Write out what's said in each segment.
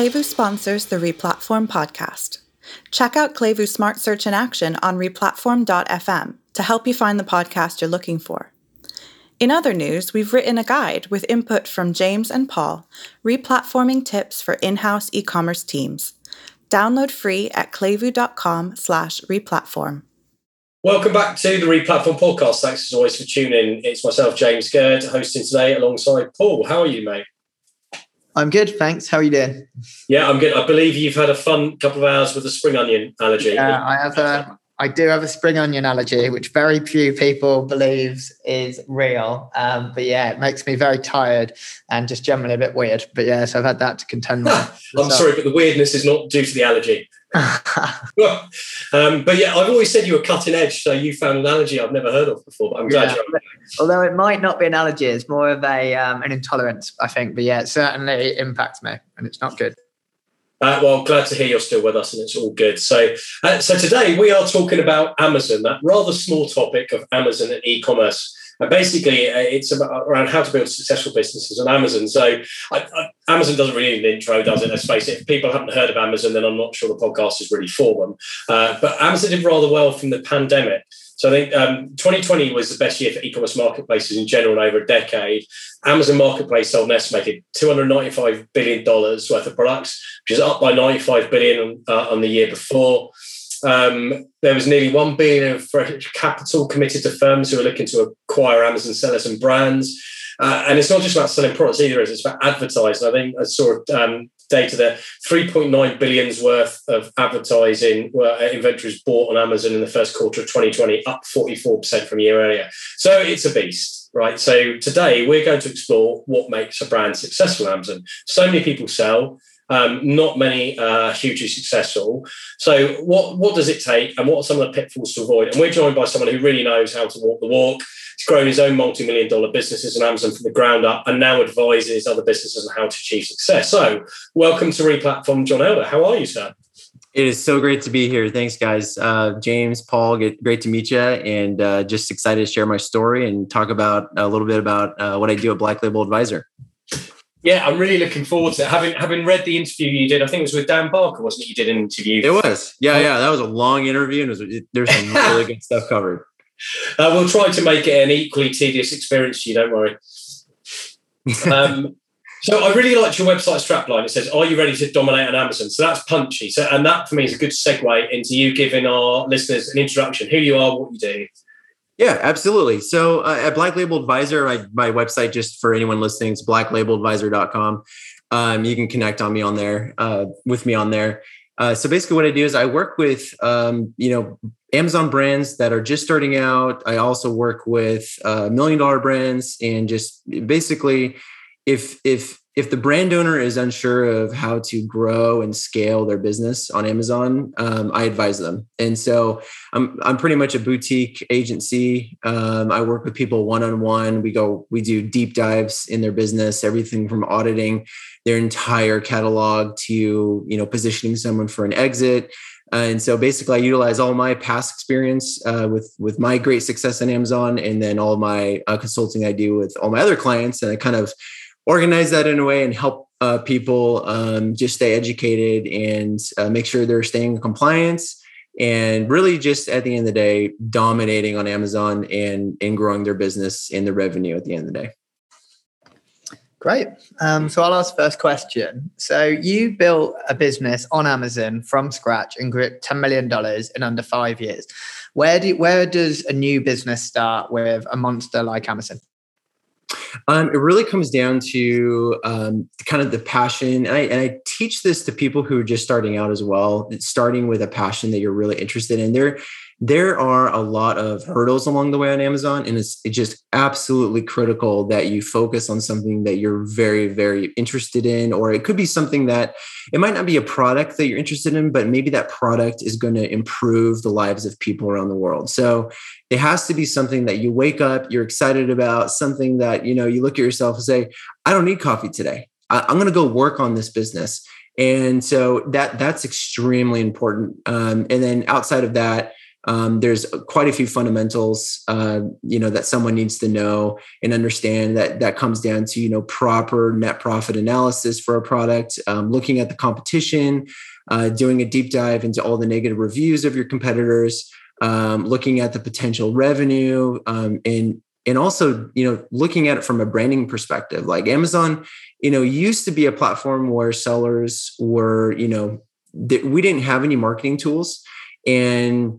Clavu sponsors the RePlatform podcast. Check out Clavu Smart Search in action on replatform.fm to help you find the podcast you're looking for. In other news, we've written a guide with input from James and Paul, replatforming tips for in-house e-commerce teams. Download free at clavu.com/replatform. Welcome back to the Replatform podcast. Thanks as always for tuning in. It's myself, James Gerd, hosting today alongside Paul. How are you, mate? I'm good, thanks. How are you doing? Yeah, I'm good. I believe you've had a fun couple of hours with a spring onion allergy. Yeah, I do have a spring onion allergy, which very few people believes is real. But yeah, it makes me very tired and just generally a bit weird. But yeah, so I've had that to contend with. I'm sorry, but the weirdness is not due to the allergy. But yeah, I've always said you were cutting edge, so you found an allergy I've never heard of before, but I'm glad you're okay. Although it might not be an allergy, it's more of an intolerance, I think. But yeah, it certainly impacts me and it's not good. Well, glad to hear you're still with us and it's all good. So today we are talking about Amazon, that rather small topic of Amazon and e-commerce. And basically, it's about around how to build successful businesses on Amazon. So Amazon doesn't really need an intro, does it? Let's face it. If people haven't heard of Amazon, then I'm not sure the podcast is really for them. But Amazon did rather well from the pandemic. So I think 2020 was the best year for e-commerce marketplaces in general in over a decade. Amazon Marketplace sold an estimated $295 billion worth of products, which is up by $95 billion on the year before. There was nearly $1 billion of fresh capital committed to firms who are looking to acquire Amazon sellers and brands. And it's not just about selling products either, it's about advertising. I think I saw data there, $3.9 billion worth of advertising inventories bought on Amazon in the first quarter of 2020, up 44% from a year earlier. So it's a beast, right? So today we're going to explore what makes a brand successful on Amazon. So many people sell. Not many are hugely successful. So what does it take and what are some of the pitfalls to avoid? And we're joined by someone who really knows how to walk the walk. He's grown his own multi-million dollar businesses on Amazon from the ground up and now advises other businesses on how to achieve success. So welcome to Replatform, John Elder. How are you, sir? It is so great to be here. Thanks, guys. James, Paul, great to meet you. And just excited to share my story and talk about a little bit about what I do at Black Label Advisor. Yeah, I'm really looking forward to it. Having read the interview you did, I think it was with Dan Barker, wasn't it? You did an interview. It was. Yeah. That was a long interview and there's some really good stuff covered. We'll try to make it an equally tedious experience for you, don't worry. So I really liked your website strapline. It says, are you ready to dominate on Amazon? So that's punchy. So, and that for me is a good segue into you giving our listeners an introduction, who you are, what you do. Yeah, absolutely. So at Black Label Advisor, my website, just for anyone listening, is blacklabeladvisor.com. You can connect on me on there, with me on there. So basically what I do is I work with, Amazon brands that are just starting out. I also work with $1 million brands, and just basically if the brand owner is unsure of how to grow and scale their business on Amazon, I advise them. And so I'm pretty much a boutique agency. I work with people one-on-one. We do deep dives in their business, everything from auditing their entire catalog to, positioning someone for an exit. And so basically I utilize all my past experience with my great success on Amazon, and then all my consulting I do with all my other clients. And I kind of organize that in a way and help people just stay educated and make sure they're staying in compliance, and really just at the end of the day, dominating on Amazon and growing their business and their revenue at the end of the day. Great. So I'll ask the first question. So you built a business on Amazon from scratch and grew it $10 million in under 5 years. Where does a new business start with a monster like Amazon? It really comes down to kind of the passion. And I teach this to people who are just starting out as well. It's starting with a passion that you're really interested in. There are a lot of hurdles along the way on Amazon, and it's just absolutely critical that you focus on something that you're very, very interested in, or it could be something that it might not be a product that you're interested in, but maybe that product is going to improve the lives of people around the world. So it has to be something that you wake up, you're excited about, something that, you look at yourself and say, I don't need coffee today. I'm going to go work on this business. And so that's extremely important. And then outside of that, There's quite a few fundamentals, that someone needs to know and understand that comes down to, proper net profit analysis for a product, looking at the competition, doing a deep dive into all the negative reviews of your competitors, looking at the potential revenue, and also, looking at it from a branding perspective. Like Amazon, used to be a platform where sellers were, we didn't have any marketing tools, and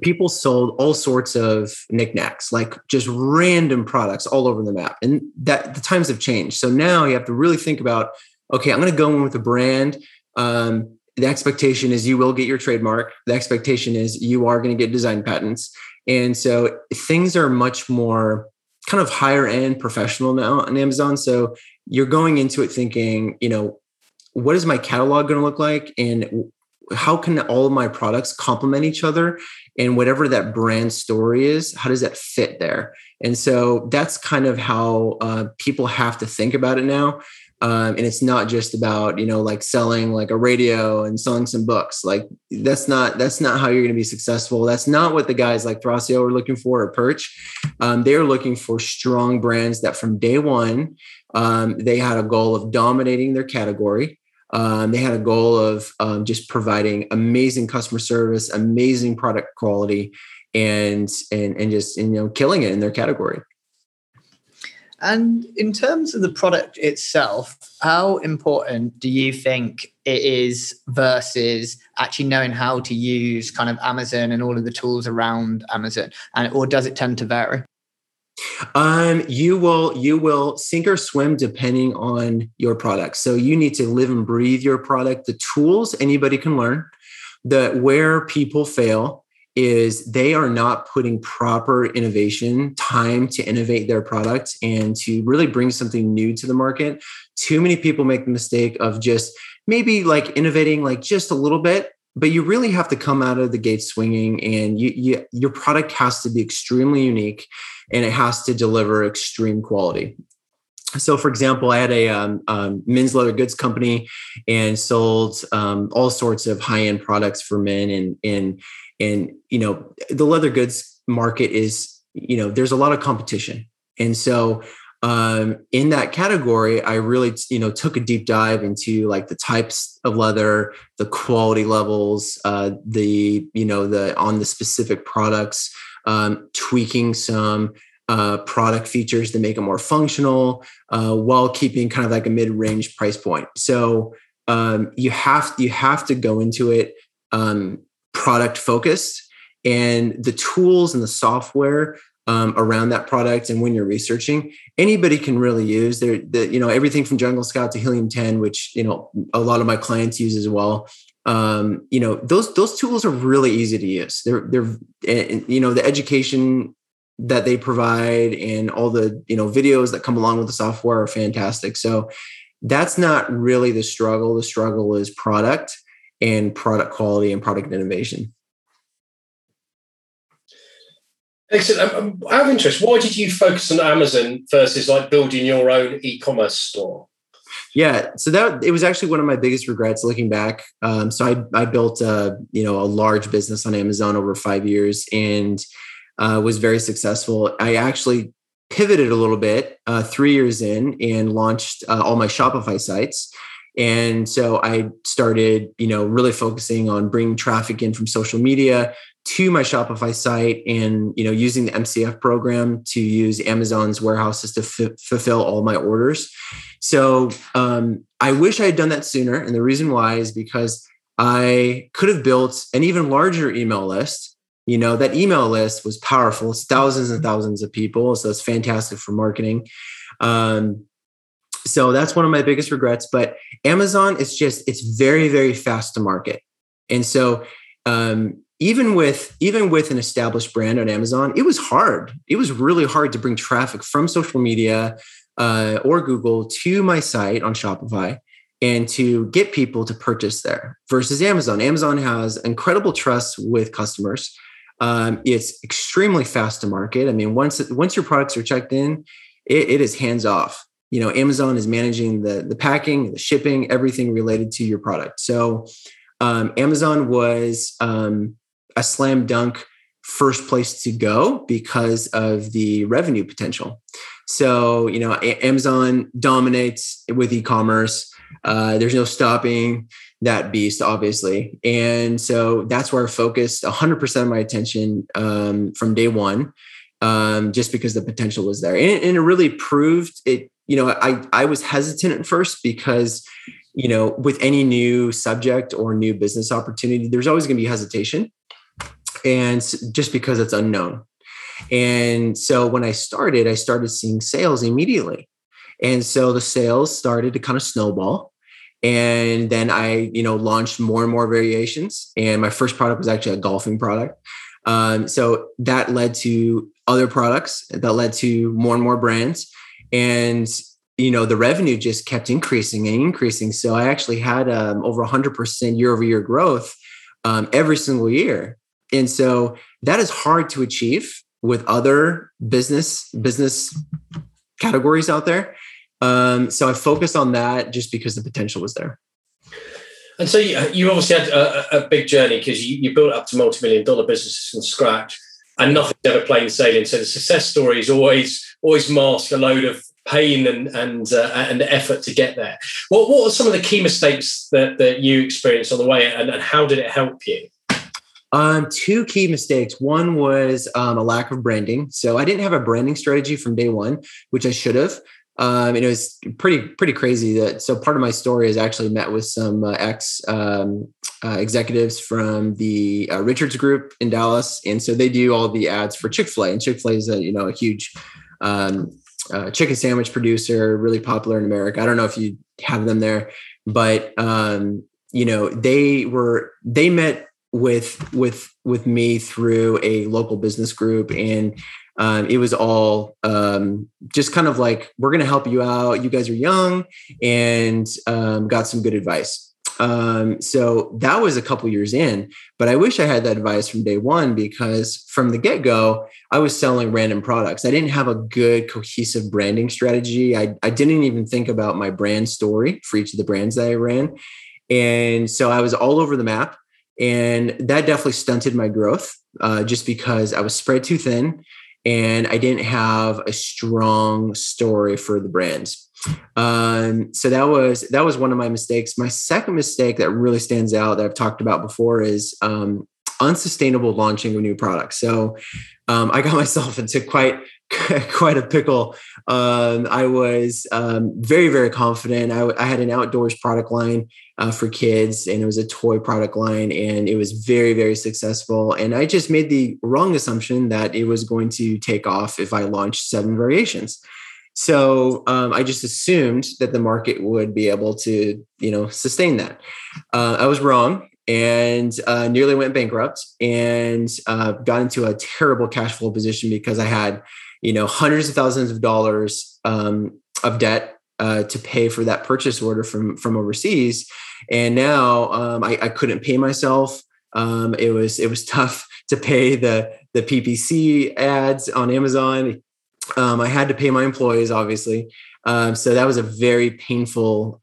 people sold all sorts of knickknacks, like just random products all over the map. And that the times have changed. So now you have to really think about, okay, I'm going to go in with a brand. The expectation is you will get your trademark. The expectation is you are going to get design patents. And so things are much more kind of higher end professional now on Amazon. So you're going into it thinking, what is my catalog going to look like? And how can all of my products complement each other? And whatever that brand story is, how does that fit there? And so that's kind of how people have to think about it now. And it's not just about, selling like a radio and selling some books. Like that's not how you're going to be successful. That's not what the guys like Thrasio are looking for, or Perch. They're looking for strong brands that from day one, they had a goal of dominating their category. They had a goal of just providing amazing customer service, amazing product quality, and just, killing it in their category. And in terms of the product itself, how important do you think it is versus actually knowing how to use kind of Amazon and all of the tools around Amazon, or does it tend to vary? You will sink or swim depending on your product. So you need to live and breathe your product. The tools anybody can learn. Where people fail is they are not putting proper innovation, time to innovate their product and to really bring something new to the market. Too many people make the mistake of just maybe like innovating like just a little bit. But you really have to come out of the gate swinging, and your product has to be extremely unique, and it has to deliver extreme quality. So, for example, I had a men's leather goods company and sold all sorts of high-end products for men, and the leather goods market is, there's a lot of competition, and so. In that category, I really, took a deep dive into like the types of leather, the quality levels, on the specific products, tweaking some product features to make it more functional, while keeping kind of like a mid-range price point. So you have to go into it product focused, and the tools and the software around that product. And when you're researching, anybody can really use everything from Jungle Scout to Helium 10, which, a lot of my clients use as well. Those tools are really easy to use. They're the education that they provide and all the, videos that come along with the software are fantastic. So that's not really the struggle. The struggle is product and product quality and product innovation. Excellent. I have interest. Why did you focus on Amazon versus like building your own e-commerce store? Yeah, so it was actually one of my biggest regrets looking back. So I built a large business on Amazon over 5 years and was very successful. I actually pivoted a little bit 3 years in and launched all my Shopify sites. And so I started, really focusing on bringing traffic in from social media to my Shopify site and, using the MCF program to use Amazon's warehouses to fulfill all my orders. So I wish I had done that sooner. And the reason why is because I could have built an even larger email list. That email list was powerful. It's thousands and thousands of people. So it's fantastic for marketing. So that's one of my biggest regrets, but Amazon is it's very, very fast to market. And so, even with an established brand on Amazon, it was hard. It was really hard to bring traffic from social media, or Google to my site on Shopify and to get people to purchase there versus Amazon. Amazon has incredible trust with customers. It's extremely fast to market. I mean, once your products are checked in, it is hands off. Amazon is managing the packing, the shipping, everything related to your product. So Amazon was a slam dunk first place to go because of the revenue potential. So, you know, Amazon dominates with e-commerce. There's no stopping that beast, obviously. And so that's where I focused 100% of my attention from day one, just because the potential was there. And it really proved it. You know, I was hesitant at first because, you know, with any new subject or new business opportunity, there's always going to be hesitation. And just because it's unknown. And so when I started seeing sales immediately. And so the sales started to kind of snowball. And then I, you know, launched more and more variations. And my first product was actually a golfing product. So that led to other products, that led to more and more brands. And, you know, the revenue just kept increasing and increasing. So I actually had over 100% year over year growth every single year. And so that is hard to achieve with other business categories out there. So I focused on that just because the potential was there. And so you obviously had a big journey because you built up to multi-million-dollar businesses from scratch, and nothing's ever plain sailing. So the success stories always mask a load of pain and effort to get there. What are some of the key mistakes that you experienced on the way, and how did it help you? Two key mistakes. One was a lack of branding. So I didn't have a branding strategy from day one, which I should have. And it was pretty crazy. So part of my story is actually met with some executives from the Richards Group in Dallas, and so they do all the ads for Chick-fil-A. And Chick-fil-A is a huge chicken sandwich producer, really popular in America. I don't know if you have them there, but they met with me through a local business group. And it was all just kind of like, we're going to help you out. You guys are young, and got some good advice. So that was a couple years in, but I wish I had that advice from day one, because from the get-go, I was selling random products. I didn't have a good cohesive branding strategy. I didn't even think about my brand story for each of the brands that I ran. And so I was all over the map. And that definitely stunted my growth just because I was spread too thin and I didn't have a strong story for the brands. So that was one of my mistakes. My second mistake that really stands out that I've talked about before is unsustainable launching of new products. So I got myself into quite a pickle. I was very, very confident. I had an outdoors product line for kids, and it was a toy product line, and it was very, very successful. And I just made the wrong assumption that it was going to take off if I launched 7 variations. So I just assumed that the market would be able to, sustain that. I was wrong. And nearly went bankrupt, and got into a terrible cash flow position because I had, hundreds of thousands of dollars of debt to pay for that purchase order from overseas. And now I couldn't pay myself. It was tough to pay the PPC ads on Amazon. I had to pay my employees, obviously. So that was a very painful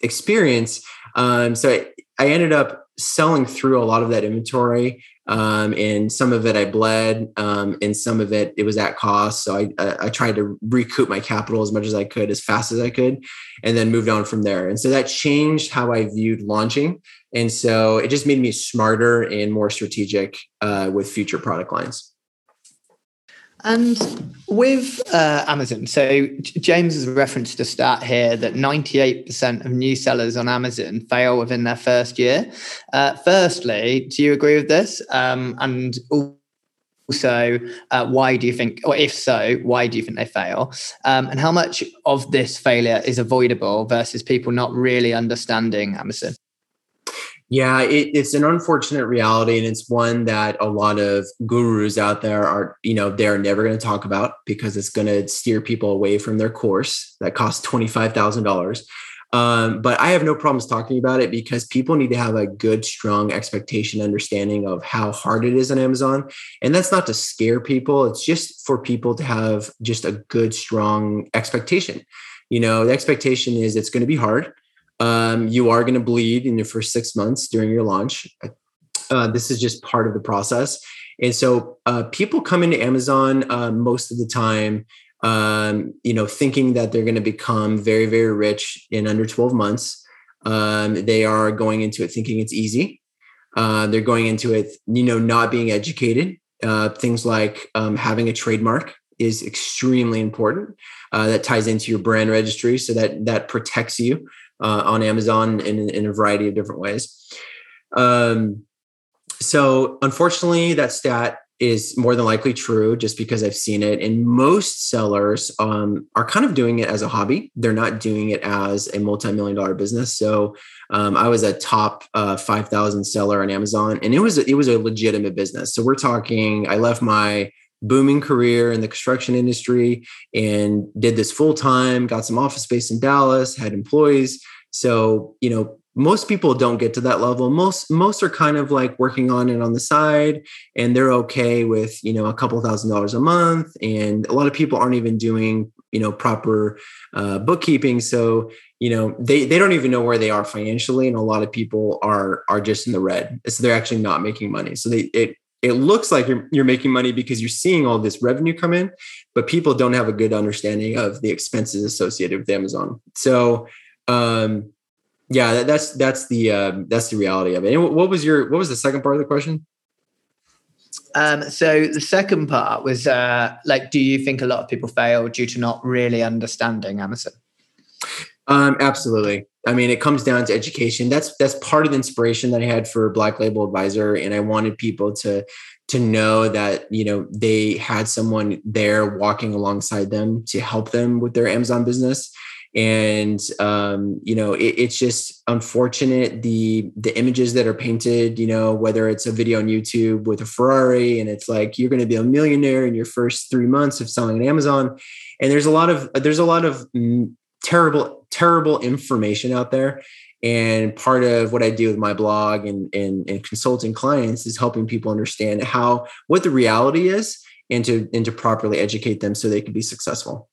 experience. So I ended up selling through a lot of that inventory, and some of it I bled, and some of it was at cost. So I tried to recoup my capital as much as I could, as fast as I could, and then moved on from there. And so that changed how I viewed launching. And so it just made me smarter and more strategic with future product lines. And with Amazon, so James has referenced a stat here that 98% of new sellers on Amazon fail within their first year. Firstly, do you agree with this? And also, why do you think, or if so, why do you think they fail? And how much of this failure is avoidable versus people not really understanding Amazon? Yeah, it's an unfortunate reality, and it's one that a lot of gurus out there are, they're never going to talk about because it's going to steer people away from their course that costs $25,000. But I have no problems talking about it because people need to have a good, strong expectation, understanding of how hard it is on Amazon. And that's not to scare people. It's just for people to have just a good, strong expectation. The expectation is it's going to be hard. You are going to bleed in your first 6 months during your launch. This is just part of the process. And so people come into Amazon most of the time, thinking that they're going to become very, very rich in under 12 months. They are going into it thinking it's easy. They're going into it, not being educated. Things like having a trademark is extremely important. That ties into your brand registry. So that protects you on Amazon in a variety of different ways. So unfortunately, that stat is more than likely true just because I've seen it. And most sellers are kind of doing it as a hobby. They're not doing it as a multi-million-dollar business. So I was a top 5,000 seller on Amazon, and it was a legitimate business. So we're talking, I left my booming career in the construction industry and did this full-time, got some office space in Dallas, had employees. So, most people don't get to that level. Most are kind of like working on it on the side, and they're okay with, a couple $1,000s a month. And a lot of people aren't even doing, proper bookkeeping. So, they don't even know where they are financially. And a lot of people are just in the red. So they're actually not making money. So it looks like you're making money because you're seeing all this revenue come in, but people don't have a good understanding of the expenses associated with Amazon. So, yeah, that's the reality of it. And what was the second part of the question? So the second part was do you think a lot of people fail due to not really understanding Amazon? Absolutely. I mean, it comes down to education. That's part of the inspiration that I had for Black Label Advisor, and I wanted people to know that, they had someone there walking alongside them to help them with their Amazon business. And, it's just unfortunate, the images that are painted, whether it's a video on YouTube with a Ferrari and it's like, you're going to be a millionaire in your first 3 months of selling on Amazon. And there's a lot of terrible, terrible information out there. And part of what I do with my blog and consulting clients is helping people understand what the reality is and to properly educate them so they can be successful.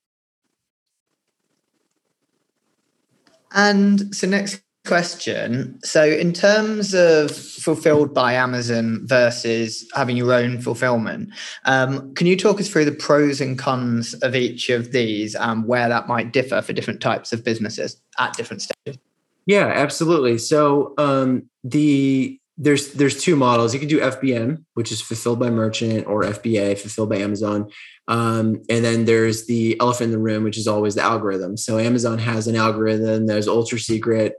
And so next question. So in terms of fulfilled by Amazon versus having your own fulfillment, can you talk us through the pros and cons of each of these and where that might differ for different types of businesses at different stages? Yeah, absolutely. So there's two models. You can do FBM, which is fulfilled by merchant, or FBA, fulfilled by Amazon. And then there's the elephant in the room, which is always the algorithm. So Amazon has an algorithm that is ultra secret.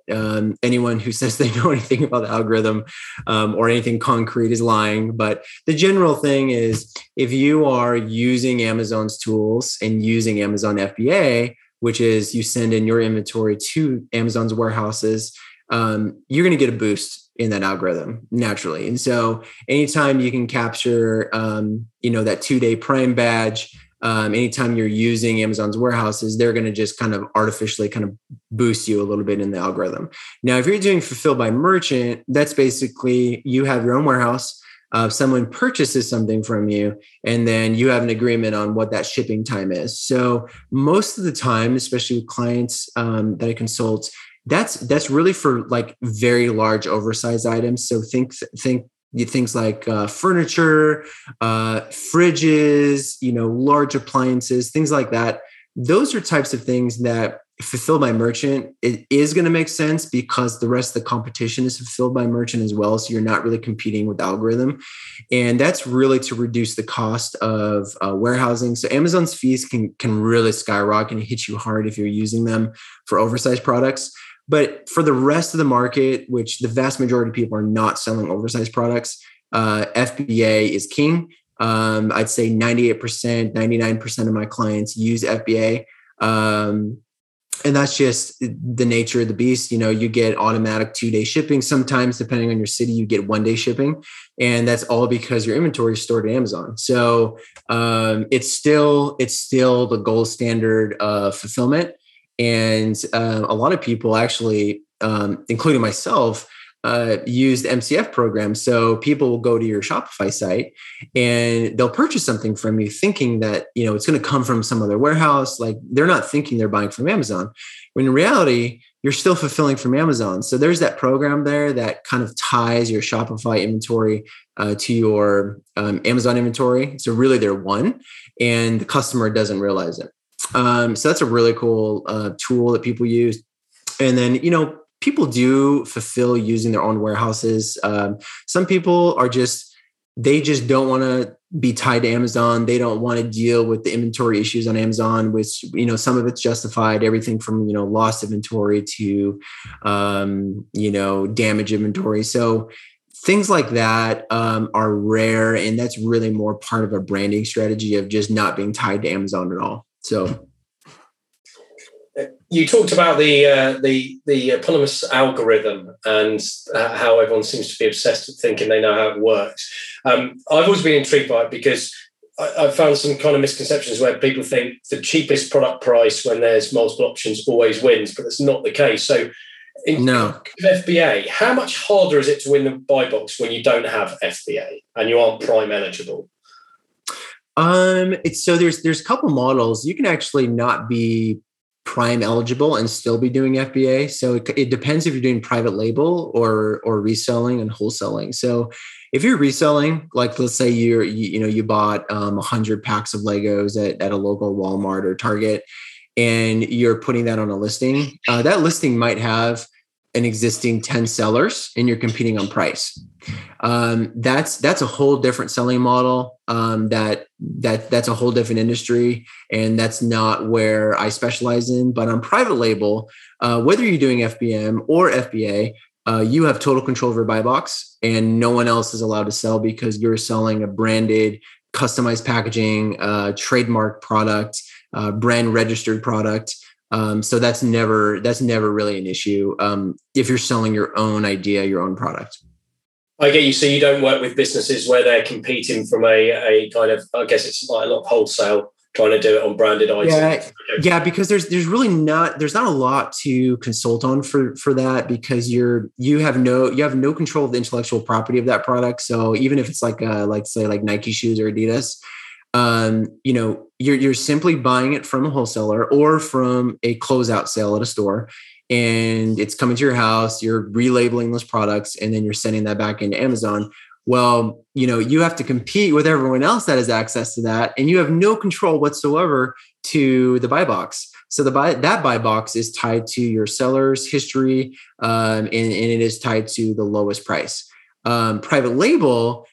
Anyone who says they know anything about the algorithm or anything concrete is lying. But the general thing is, if you are using Amazon's tools and using Amazon FBA, which is you send in your inventory to Amazon's warehouses, you're going to get a boost in that algorithm naturally. And so anytime you can capture, that 2-day Prime badge, anytime you're using Amazon's warehouses, they're going to just kind of artificially kind of boost you a little bit in the algorithm. Now, if you're doing fulfilled by merchant, that's basically you have your own warehouse. Someone purchases something from you, and then you have an agreement on what that shipping time is. So most of the time, especially with clients that I consult, that's really for like very large oversized items. So think things like furniture, fridges, large appliances, things like that. Those are types of things that fulfilled by merchant, it is going to make sense because the rest of the competition is fulfilled by merchant as well. So you're not really competing with algorithm. And that's really to reduce the cost of warehousing. So Amazon's fees can really skyrocket and hit you hard if you're using them for oversized products. But for the rest of the market, which the vast majority of people are not selling oversized products, FBA is king. I'd say 98%, 99% of my clients use FBA. And that's just the nature of the beast. You get automatic 2-day shipping. Sometimes, depending on your city, you get 1-day shipping. And that's all because your inventory is stored at Amazon. So it's still the gold standard of fulfillment. And a lot of people actually, including myself, use the MCF program. So people will go to your Shopify site and they'll purchase something from you thinking that, it's going to come from some other warehouse. Like they're not thinking they're buying from Amazon. When in reality, you're still fulfilling from Amazon. So there's that program there that kind of ties your Shopify inventory to your Amazon inventory. So really they're one, and the customer doesn't realize it. So that's a really cool tool that people use. And then, you know, people do fulfill using their own warehouses. Some people are just, they just don't want to be tied to Amazon. They don't want to deal with the inventory issues on Amazon, which, you know, some of it's justified, everything from, you know, lost inventory to, you know, damaged inventory. So things like that are rare. And that's really more part of a branding strategy of just not being tied to Amazon at all. So you talked about the eponymous algorithm and how everyone seems to be obsessed with thinking they know how it works. I've always been intrigued by it because I've found some kind of misconceptions where people think the cheapest product price when there's multiple options always wins, but that's not the case. So in FBA, how much harder is it to win the buy box when you don't have FBA and you aren't Prime eligible? It's so there's a couple models. You can actually not be Prime eligible and still be doing FBA. So it depends if you're doing private label or reselling and wholesaling. So if you're reselling, like let's say you bought 100 packs of Legos at a local Walmart or Target, and you're putting that on a listing, that listing might have an existing 10 sellers and you're competing on price. That's a whole different selling model. That's a whole different industry, and that's not where I specialize in. But on private label, whether you're doing FBM or FBA, you have total control over buy box, and no one else is allowed to sell because you're selling a branded, customized packaging, trademark product, brand registered product. So that's never really an issue if you're selling your own idea, your own product. I get you. So you don't work with businesses where they're competing from a kind of, I guess it's like a lot of wholesale, trying to do it on branded items. Yeah, because there's not a lot to consult on for that, because you have no control of the intellectual property of that product. So even if it's like Nike shoes or Adidas, you know, you're simply buying it from a wholesaler or from a closeout sale at a store, and it's coming to your house, you're relabeling those products, and then you're sending that back into Amazon. Well, you know, you have to compete with everyone else that has access to that, and you have no control whatsoever to the buy box. So that buy box is tied to your seller's history, and it is tied to the lowest price. Private label,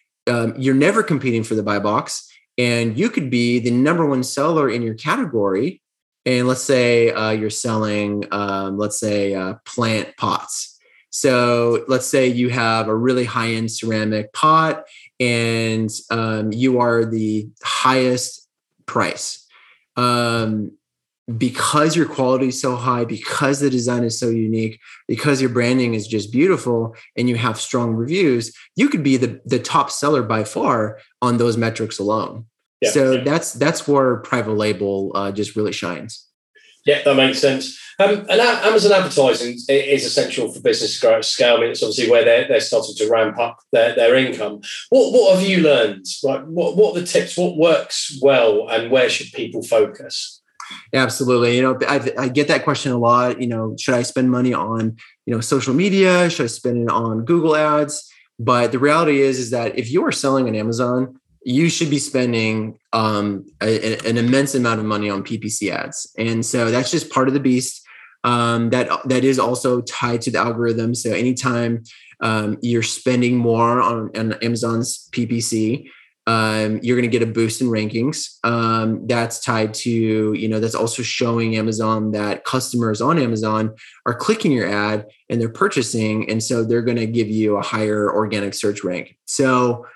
you're never competing for the buy box. And you could be the number one seller in your category. And let's say you're selling, plant pots. So let's say you have a really high-end ceramic pot, and you are the highest price. Because your quality is so high, because the design is so unique, because your branding is just beautiful and you have strong reviews, you could be the top seller by far on those metrics alone. Yeah. So that's where private label just really shines. Yeah, that makes sense. And Amazon advertising is essential for business growth scale. I mean, it's obviously where they're starting to ramp up their income. What have you learned? Like, what are the tips? What works well, and where should people focus? Absolutely. You know, I get that question a lot. You know, should I spend money on, you know, social media? Should I spend it on Google ads? But the reality is that if you are selling on Amazon, you should be spending an immense amount of money on PPC ads. And so that's just part of the beast. That is also tied to the algorithm. So anytime you're spending more on Amazon's PPC, you're going to get a boost in rankings. That's tied to, you know, that's also showing Amazon that customers on Amazon are clicking your ad and they're purchasing. And so they're going to give you a higher organic search rank. So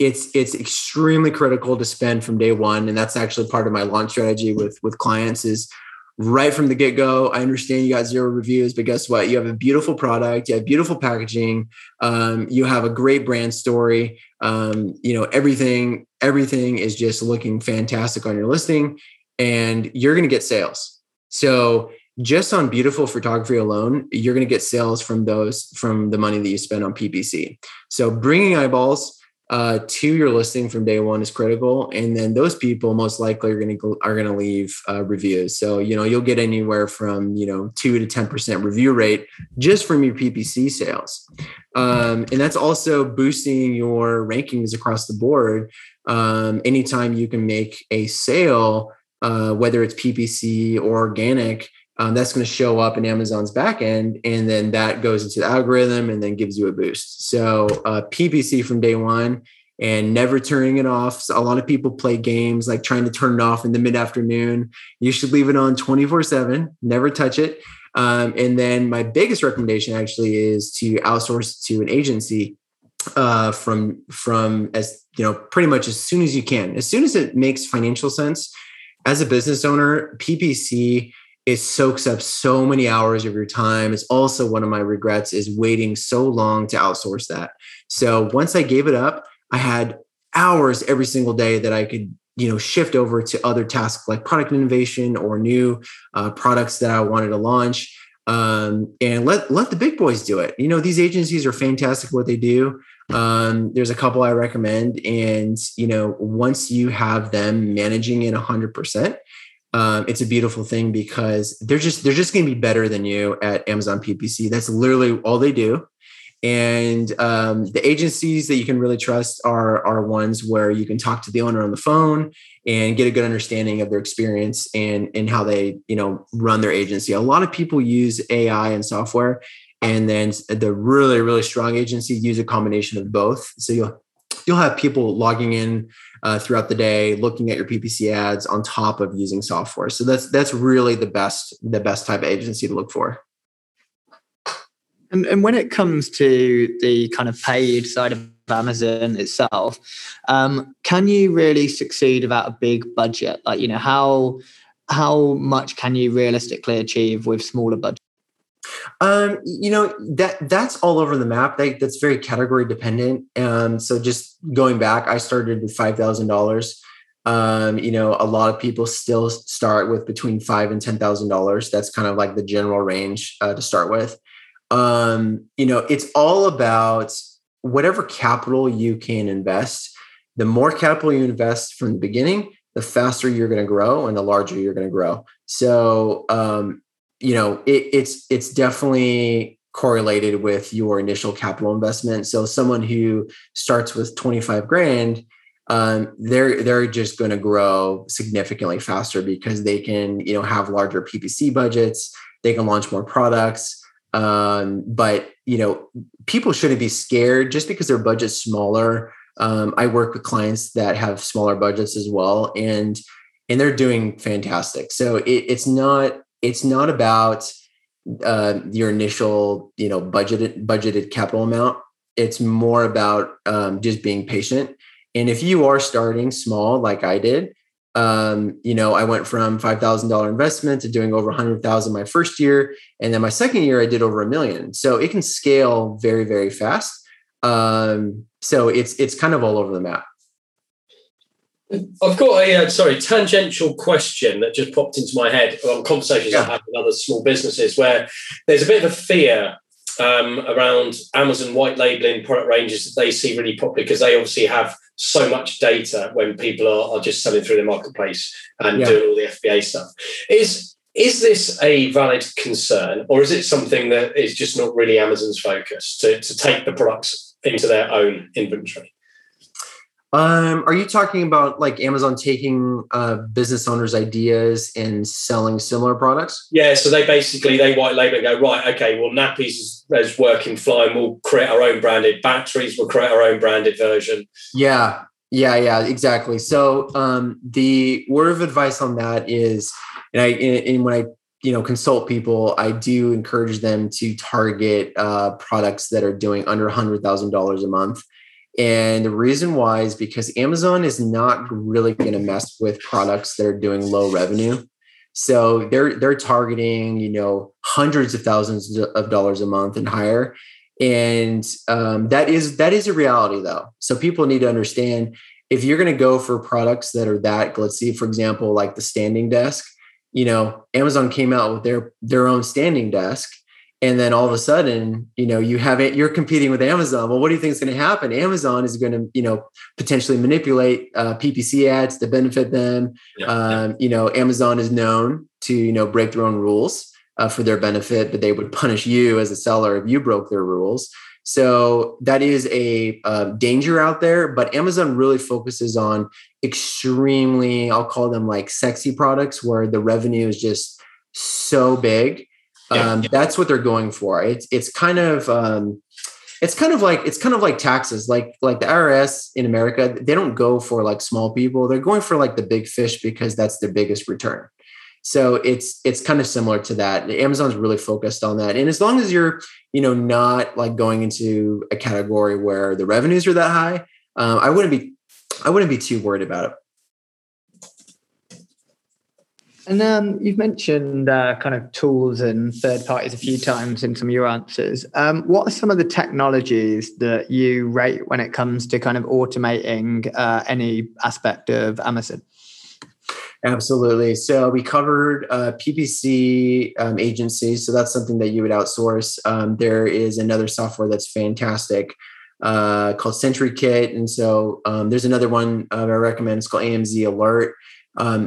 it's extremely critical to spend from day one. And that's actually part of my launch strategy with clients is right from the get-go. I understand you got zero reviews, but guess what? You have a beautiful product. You have beautiful packaging. You have a great brand story. You know, everything is just looking fantastic on your listing, and you're going to get sales. So just on beautiful photography alone, you're going to get sales from the money that you spend on PPC. So bringing eyeballs, to your listing from day one is critical. And then those people most likely are going to leave reviews. So, you'll get anywhere from, 2 to 10% review rate just from your PPC sales. And that's also boosting your rankings across the board. Anytime you can make a sale, whether it's PPC or organic, that's going to show up in Amazon's backend, and then that goes into the algorithm and then gives you a boost. So PPC from day one and never turning it off. So a lot of people play games like trying to turn it off in the mid-afternoon. You should leave it on 24/7, never touch it. And then my biggest recommendation actually is to outsource to an agency from as pretty much as soon as you can, as soon as it makes financial sense. As a business owner, PPC, it soaks up so many hours of your time. It's also one of my regrets is waiting so long to outsource that. So once I gave it up, I had hours every single day that I could, shift over to other tasks like product innovation or new products that I wanted to launch. And let the big boys do it. These agencies are fantastic at what they do. There's a couple I recommend. And, once you have them managing it 100%, it's a beautiful thing because they're just going to be better than you at Amazon PPC. That's literally all they do. And the agencies that you can really trust are ones where you can talk to the owner on the phone and get a good understanding of their experience and how they, run their agency. A lot of people use AI and software, and then the really, really strong agencies use a combination of both. So you'll have people logging in throughout the day, looking at your PPC ads on top of using software. So that's really the best type of agency to look for. And when it comes to the kind of paid side of Amazon itself, can you really succeed without a big budget? Like, how much can you realistically achieve with smaller budget? That's all over the map. That's very category dependent. So just going back, I started with $5,000. A lot of people still start with between $5,000 and $10,000. That's kind of like the general range to start with. It's all about whatever capital you can invest. The more capital you invest from the beginning, the faster you're going to grow and the larger you're going to grow. So, it's definitely correlated with your initial capital investment. So someone who starts with 25 grand, they're just going to grow significantly faster because they can, have larger PPC budgets. They can launch more products. But people shouldn't be scared just because their budget's smaller. I work with clients that have smaller budgets as well, and they're doing fantastic. So it's not about your initial, budgeted capital amount. It's more about just being patient. And if you are starting small, like I did, I went from $5,000 investment to doing over 100,000 my first year. And then my second year, I did over $1 million. So it can scale very, very fast. So it's kind of all over the map. I've got a tangential question that just popped into my head on conversations I have with other small businesses where there's a bit of a fear around Amazon white labeling product ranges that they see really popular because they obviously have so much data when people are just selling through the marketplace and doing all the FBA stuff. Is this a valid concern, or is it something that is just not really Amazon's focus to take the products into their own inventory? Are you talking about like Amazon taking business owners' ideas and selling similar products? Yeah, so they white label and go, right, okay, well, nappies is working fine. We'll create our own branded batteries. We'll create our own branded version. Yeah, exactly. So the word of advice on that is, and when I consult people, I do encourage them to target products that are doing under $100,000 a month. And the reason why is because Amazon is not really going to mess with products that are doing low revenue. So they're targeting, hundreds of thousands of dollars a month and higher. And that is a reality though. So people need to understand if you're going to go for products that are that glitzy, for example, like the standing desk, Amazon came out with their own standing desk. And then all of a sudden, you know, you have it, you're competing with Amazon. Well, what do you think is going to happen? Amazon is going to, you know, potentially manipulate PPC ads to benefit them. Yeah. You know, Amazon is known to, you know, break their own rules for their benefit, but they would punish you as a seller if you broke their rules. So that is a danger out there, but Amazon really focuses on extremely, I'll call them like sexy products where the revenue is just so big. That's what they're going for. It's kind of like taxes, like the IRS in America. They don't go for like small people. They're going for like the big fish because that's their biggest return. So it's kind of similar to that. Amazon's really focused on that. And as long as you're, you know, not like going into a category where the revenues are that high, I wouldn't be too worried about it. And you've mentioned kind of tools and third parties a few times in some of your answers. What are some of the technologies that you rate when it comes to kind of automating any aspect of Amazon? Absolutely. So we covered PPC agencies. So that's something that you would outsource. There is another software that's fantastic called SentryKit. And so there's another one I recommend. It's called AMZ Alert.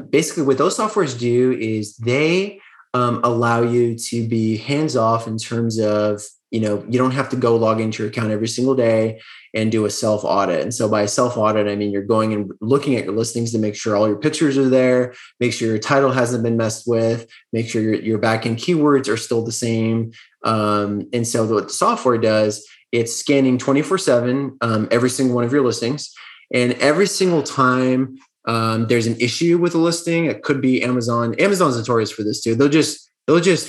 Basically, what those softwares do is they allow you to be hands-off in terms of, you know, you don't have to go log into your account every single day and do a self-audit. And so by a self-audit, I mean, you're going and looking at your listings to make sure all your pictures are there, make sure your title hasn't been messed with, make sure your back-end keywords are still the same. And so what the software does, it's scanning 24/7 every single one of your listings. And every single time there's an issue with a listing, it could be Amazon. Amazon's notorious for this too. They'll just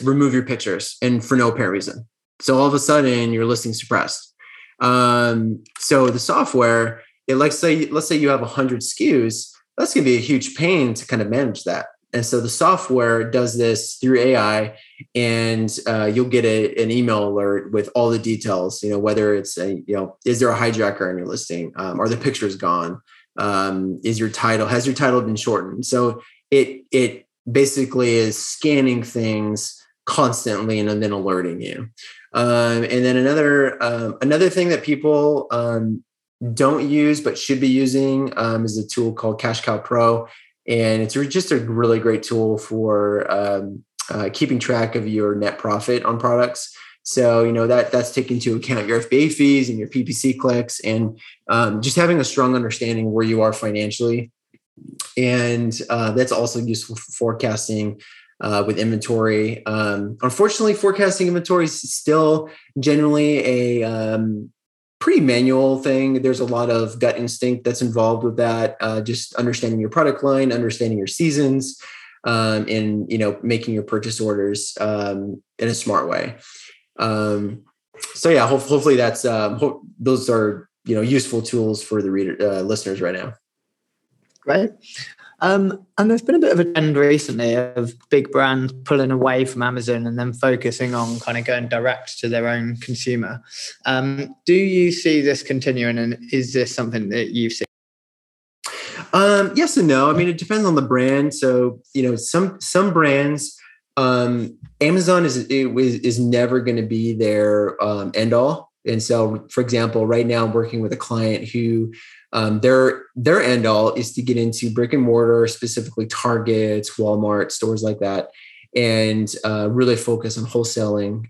remove your pictures and for no apparent reason. So all of a sudden your listing's suppressed. So the software, let's say you have 100 SKUs, that's going to be a huge pain to kind of manage that. And so the software does this through AI, and you'll get an email alert with all the details, you know, whether it's is there a hijacker in your listing? Are the pictures gone? Has your title been shortened? So it basically is scanning things constantly and then alerting you. And then another thing that people don't use but should be using is a tool called CashCow Pro, and it's just a really great tool for keeping track of your net profit on products. So, you know, that's taking into account your FBA fees and your PPC clicks, and just having a strong understanding where you are financially. And that's also useful for forecasting with inventory. Unfortunately, forecasting inventory is still generally a pretty manual thing. There's a lot of gut instinct that's involved with that. Just understanding your product line, understanding your seasons, and, you know, making your purchase orders in a smart way. So yeah, hopefully that's, those are, you know, useful tools for the listeners right now. Right. And there's been a bit of a trend recently of big brands pulling away from Amazon and then focusing on kind of going direct to their own consumer. Do you see this continuing, and is this something that you've seen? Yes and no. I mean, it depends on the brand. So, you know, some brands, Amazon is never going to be their end all. And so, for example, right now I'm working with a client who their end all is to get into brick and mortar, specifically Targets, Walmart, stores like that, and really focus on wholesaling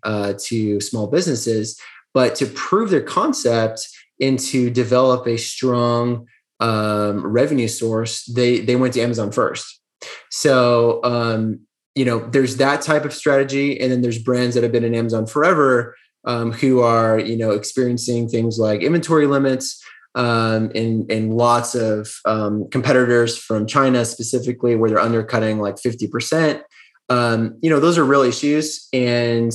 to small businesses. But to prove their concept and to develop a strong revenue source, they went to Amazon first. So, you know, there's that type of strategy. And then there's brands that have been in Amazon forever who are, you know, experiencing things like inventory limits and lots of competitors from China specifically, where they're undercutting like 50%. You know, those are real issues. And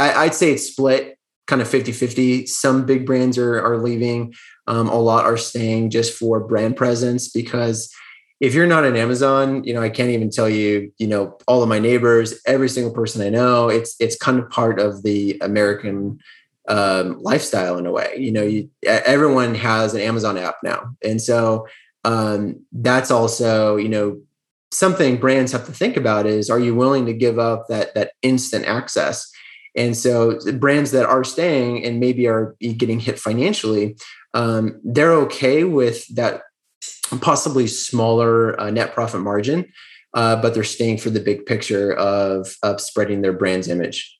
I'd say it's split kind of 50-50. Some big brands are leaving. A lot are staying just for brand presence, because if you're not on Amazon, you know, I can't even tell you, you know, all of my neighbors, every single person I know, it's kind of part of the American lifestyle in a way. You know, everyone has an Amazon app now. And so that's also, you know, something brands have to think about is, are you willing to give up that instant access? And so brands that are staying and maybe are getting hit financially, they're okay with that possibly smaller net profit margin, but they're staying for the big picture of spreading their brand's image.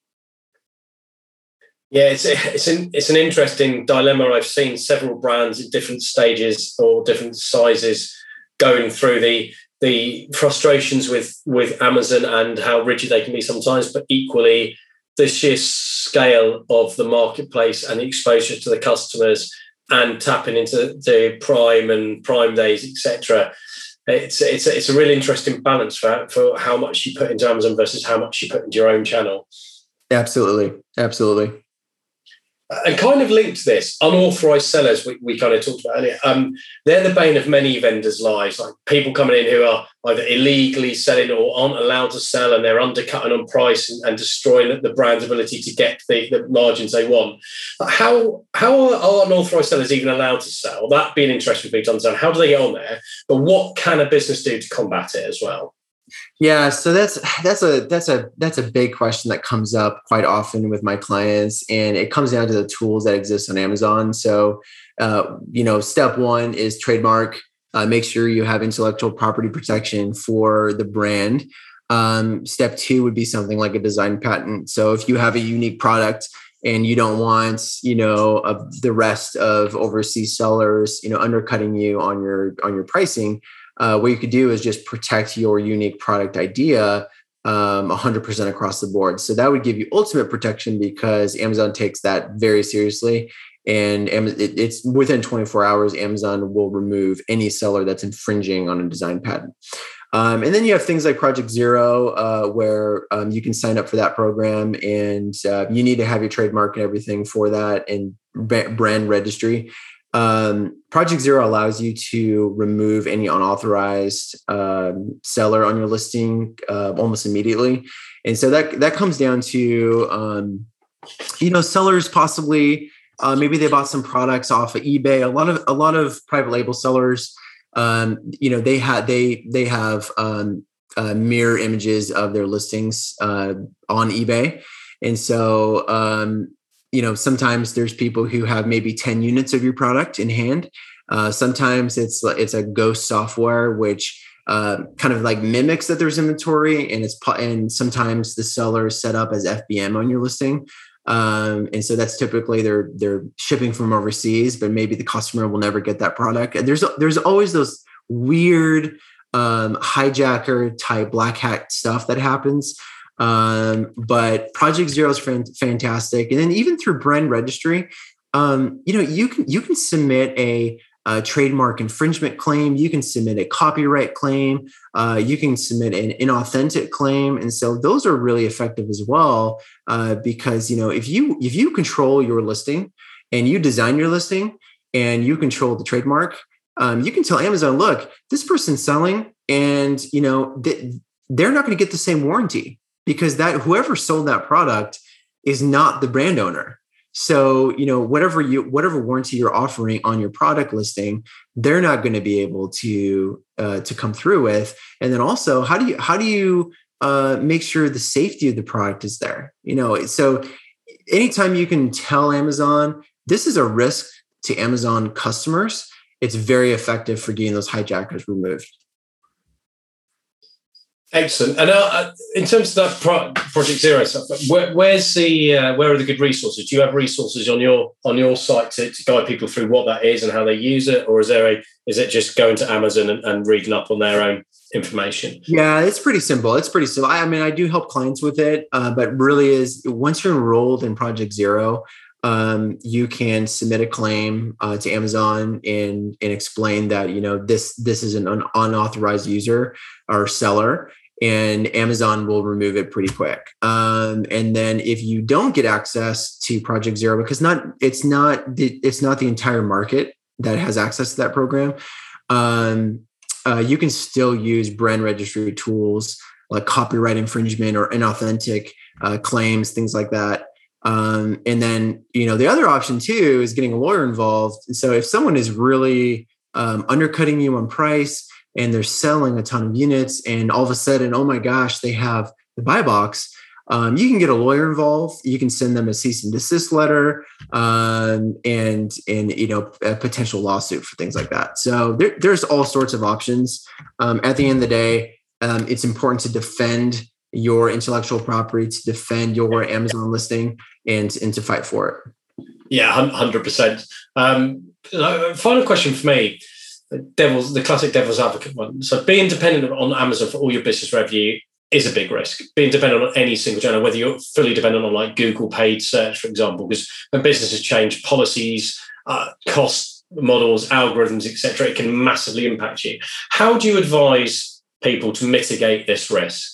Yeah, it's an interesting dilemma. I've seen several brands at different stages or different sizes going through the frustrations with Amazon and how rigid they can be sometimes, but equally the sheer scale of the marketplace and the exposure to the customers and tapping into the Prime and Prime Days, etc. It's a really interesting balance for how much you put into Amazon versus how much you put into your own channel. Absolutely. And kind of linked to this, unauthorized sellers, we kind of talked about earlier, they're the bane of many vendors' lives, like people coming in who are either illegally selling or aren't allowed to sell, and they're undercutting on price and destroying the brand's ability to get the margins they want. How are unauthorized sellers even allowed to sell? That'd be an interesting thing to understand. How do they get on there? But what can a business do to combat it as well? Yeah, so that's a big question that comes up quite often with my clients, and it comes down to the tools that exist on Amazon. So, step one is trademark. Make sure you have intellectual property protection for the brand. Step two would be something like a design patent. So, if you have a unique product and you don't want, the rest of overseas sellers, undercutting you on your pricing. What you could do is just protect your unique product idea 100% across the board. So that would give you ultimate protection because Amazon takes that very seriously. And it's within 24 hours, Amazon will remove any seller that's infringing on a design patent. And then you have things like Project Zero, where you can sign up for that program, and you need to have your trademark and everything for that and brand registry. Project Zero allows you to remove any unauthorized seller on your listing almost immediately. And so that comes down to, sellers possibly, maybe they bought some products off of eBay. A lot of private label sellers, they have mirror images of their listings on eBay. And so, sometimes there's people who have maybe 10 units of your product in hand. Sometimes it's a ghost software, which kind of like mimics that there's inventory, and sometimes the seller is set up as FBM on your listing. And so that's typically they're shipping from overseas, but maybe the customer will never get that product. And there's always those weird hijacker type black hat stuff that happens. But Project Zero is fantastic. And then even through brand registry, you can submit a trademark infringement claim. You can submit a copyright claim. You can submit an inauthentic claim. And so those are really effective as well, because, if you control your listing and you design your listing and you control the trademark, you can tell Amazon, look, this person's selling and, they're not going to get the same warranty. Because that whoever sold that product is not the brand owner. So, whatever warranty you're offering on your product listing, they're not going to be able to come through with. And then also, how do you make sure the safety of the product is there? So anytime you can tell Amazon, this is a risk to Amazon customers, it's very effective for getting those hijackers removed. Excellent. And in terms of that Project Zero stuff, where are the good resources? Do you have resources on your site to guide people through what that is and how they use it, or is it just going to Amazon and reading up on their own information? Yeah, it's pretty simple. I do help clients with it, but really is once you're enrolled in Project Zero, you can submit a claim to Amazon and explain that this is an unauthorized user or seller. And Amazon will remove it pretty quick. And then if you don't get access to Project Zero, because it's not the entire market that has access to that program, you can still use brand registry tools like copyright infringement or inauthentic claims, things like that. And then, the other option too is getting a lawyer involved. And so if someone is really undercutting you on price, and they're selling a ton of units, and all of a sudden, oh my gosh, they have the buy box. You can get a lawyer involved. You can send them a cease and desist letter, and you know, a potential lawsuit for things like that. So there's all sorts of options. At the end of the day, it's important to defend your intellectual property, to defend your Amazon listing, and to fight for it. Yeah, 100%. Final question for me. The classic devil's advocate one. So being dependent on Amazon for all your business revenue is a big risk. Being dependent on any single channel, whether you're fully dependent on like Google paid search, for example, because when businesses change policies, cost models, algorithms, etc., it can massively impact you. How do you advise people to mitigate this risk?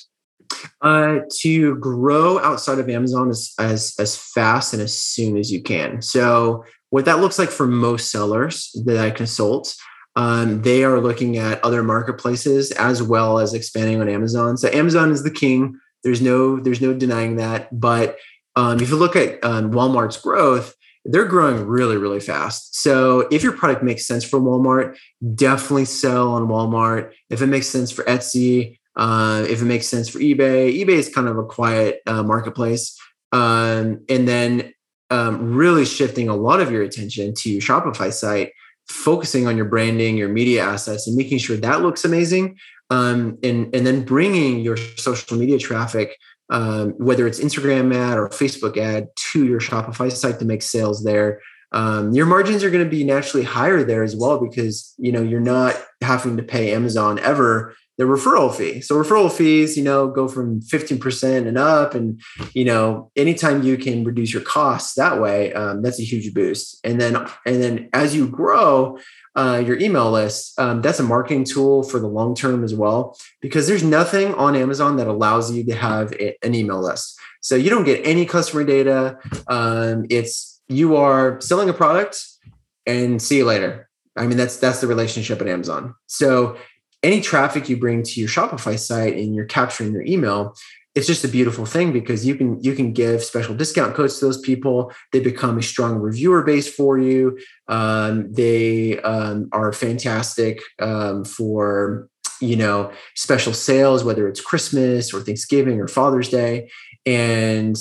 To grow outside of Amazon as fast and as soon as you can. So what that looks like for most sellers that I consult, they are looking at other marketplaces as well as expanding on Amazon. So Amazon is the king. There's no denying that. But if you look at Walmart's growth, they're growing really, really fast. So if your product makes sense for Walmart, definitely sell on Walmart. If it makes sense for Etsy, if it makes sense for eBay is kind of a quiet marketplace. And then really shifting a lot of your attention to your Shopify site, focusing on your branding, your media assets, and making sure that looks amazing. And then bringing your social media traffic, whether it's Instagram ad or Facebook ad, to your Shopify site to make sales there. Your margins are going to be naturally higher there as well, because, you know, you're not having to pay Amazon ever the referral fee. So referral fees, you know, go from 15% and up, and, you know, anytime you can reduce your costs that way, that's a huge boost. And then as you grow your email list, that's a marketing tool for the long term as well, because there's nothing on Amazon that allows you to have an email list. So you don't get any customer data. You are selling a product and see you later. I mean, that's the relationship at Amazon. So any traffic you bring to your Shopify site and you're capturing their email, it's just a beautiful thing, because you can give special discount codes to those people. They become a strong reviewer base for you. They are fantastic for, you know, special sales, whether it's Christmas or Thanksgiving or Father's Day, and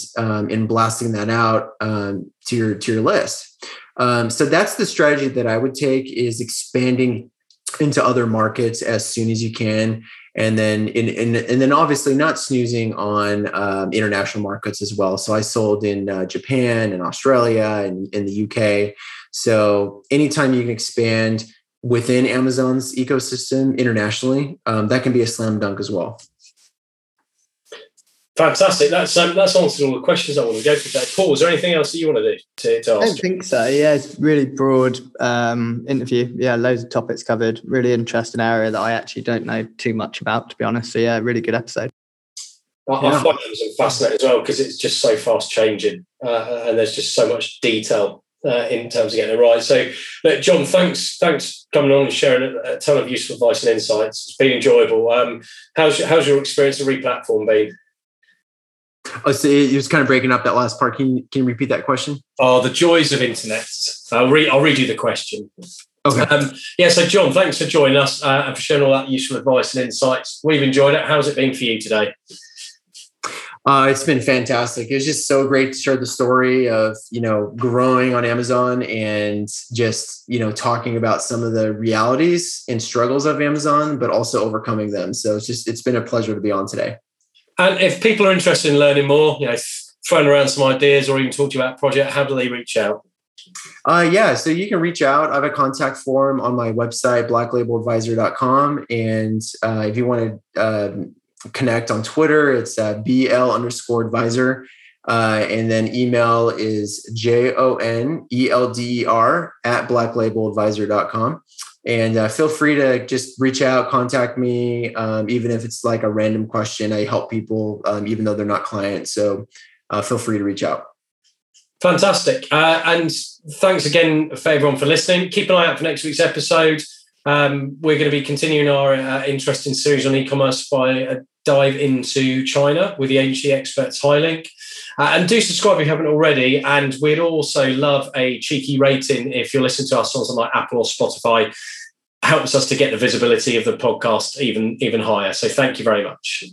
blasting that out to your list. So that's the strategy that I would take, is expanding into other markets as soon as you can, and then obviously not snoozing on international markets as well. So I sold in Japan and Australia and in the UK. So anytime you can expand within Amazon's ecosystem internationally, that can be a slam dunk as well. Fantastic. That's answered all the questions I want to go through today. Paul, is there anything else that you want to do to ask? I don't think so. Yeah, it's really broad interview. Yeah, loads of topics covered. Really interesting area that I actually don't know too much about, to be honest. So yeah, really good episode. I find it fascinating as well, because it's just so fast changing, and there's just so much detail in terms of getting it right. So, look, John, thanks for coming on and sharing a ton of useful advice and insights. It's been enjoyable. How's your experience of RePlatform been? Oh, so it was kind of breaking up that last part. Can you repeat that question? Oh, the joys of internet. I'll read you the question. Okay. So John, thanks for joining us and for sharing all that useful advice and insights. We've enjoyed it. How's it been for you today? It's been fantastic. It was just so great to share the story of, you know, growing on Amazon, and just, you know, talking about some of the realities and struggles of Amazon, but also overcoming them. So it's been a pleasure to be on today. And if people are interested in learning more, you know, throwing around some ideas, or even talk to you about a project, how do they reach out? So you can reach out. I have a contact form on my website, blacklabeladvisor.com. And if you want to connect on Twitter, it's BL_advisor. And then email is jonelder@blacklabeladvisor.com. And feel free to just reach out, contact me, even if it's like a random question. I help people, even though they're not clients. So feel free to reach out. Fantastic. And thanks again for everyone for listening. Keep an eye out for next week's episode. We're going to be continuing our interesting series on e-commerce by a dive into China with the agency experts Highlink. And do subscribe if you haven't already. And we'd also love a cheeky rating if you're listening to us on something like Apple or Spotify. helps us to get the visibility of the podcast even higher. So thank you very much.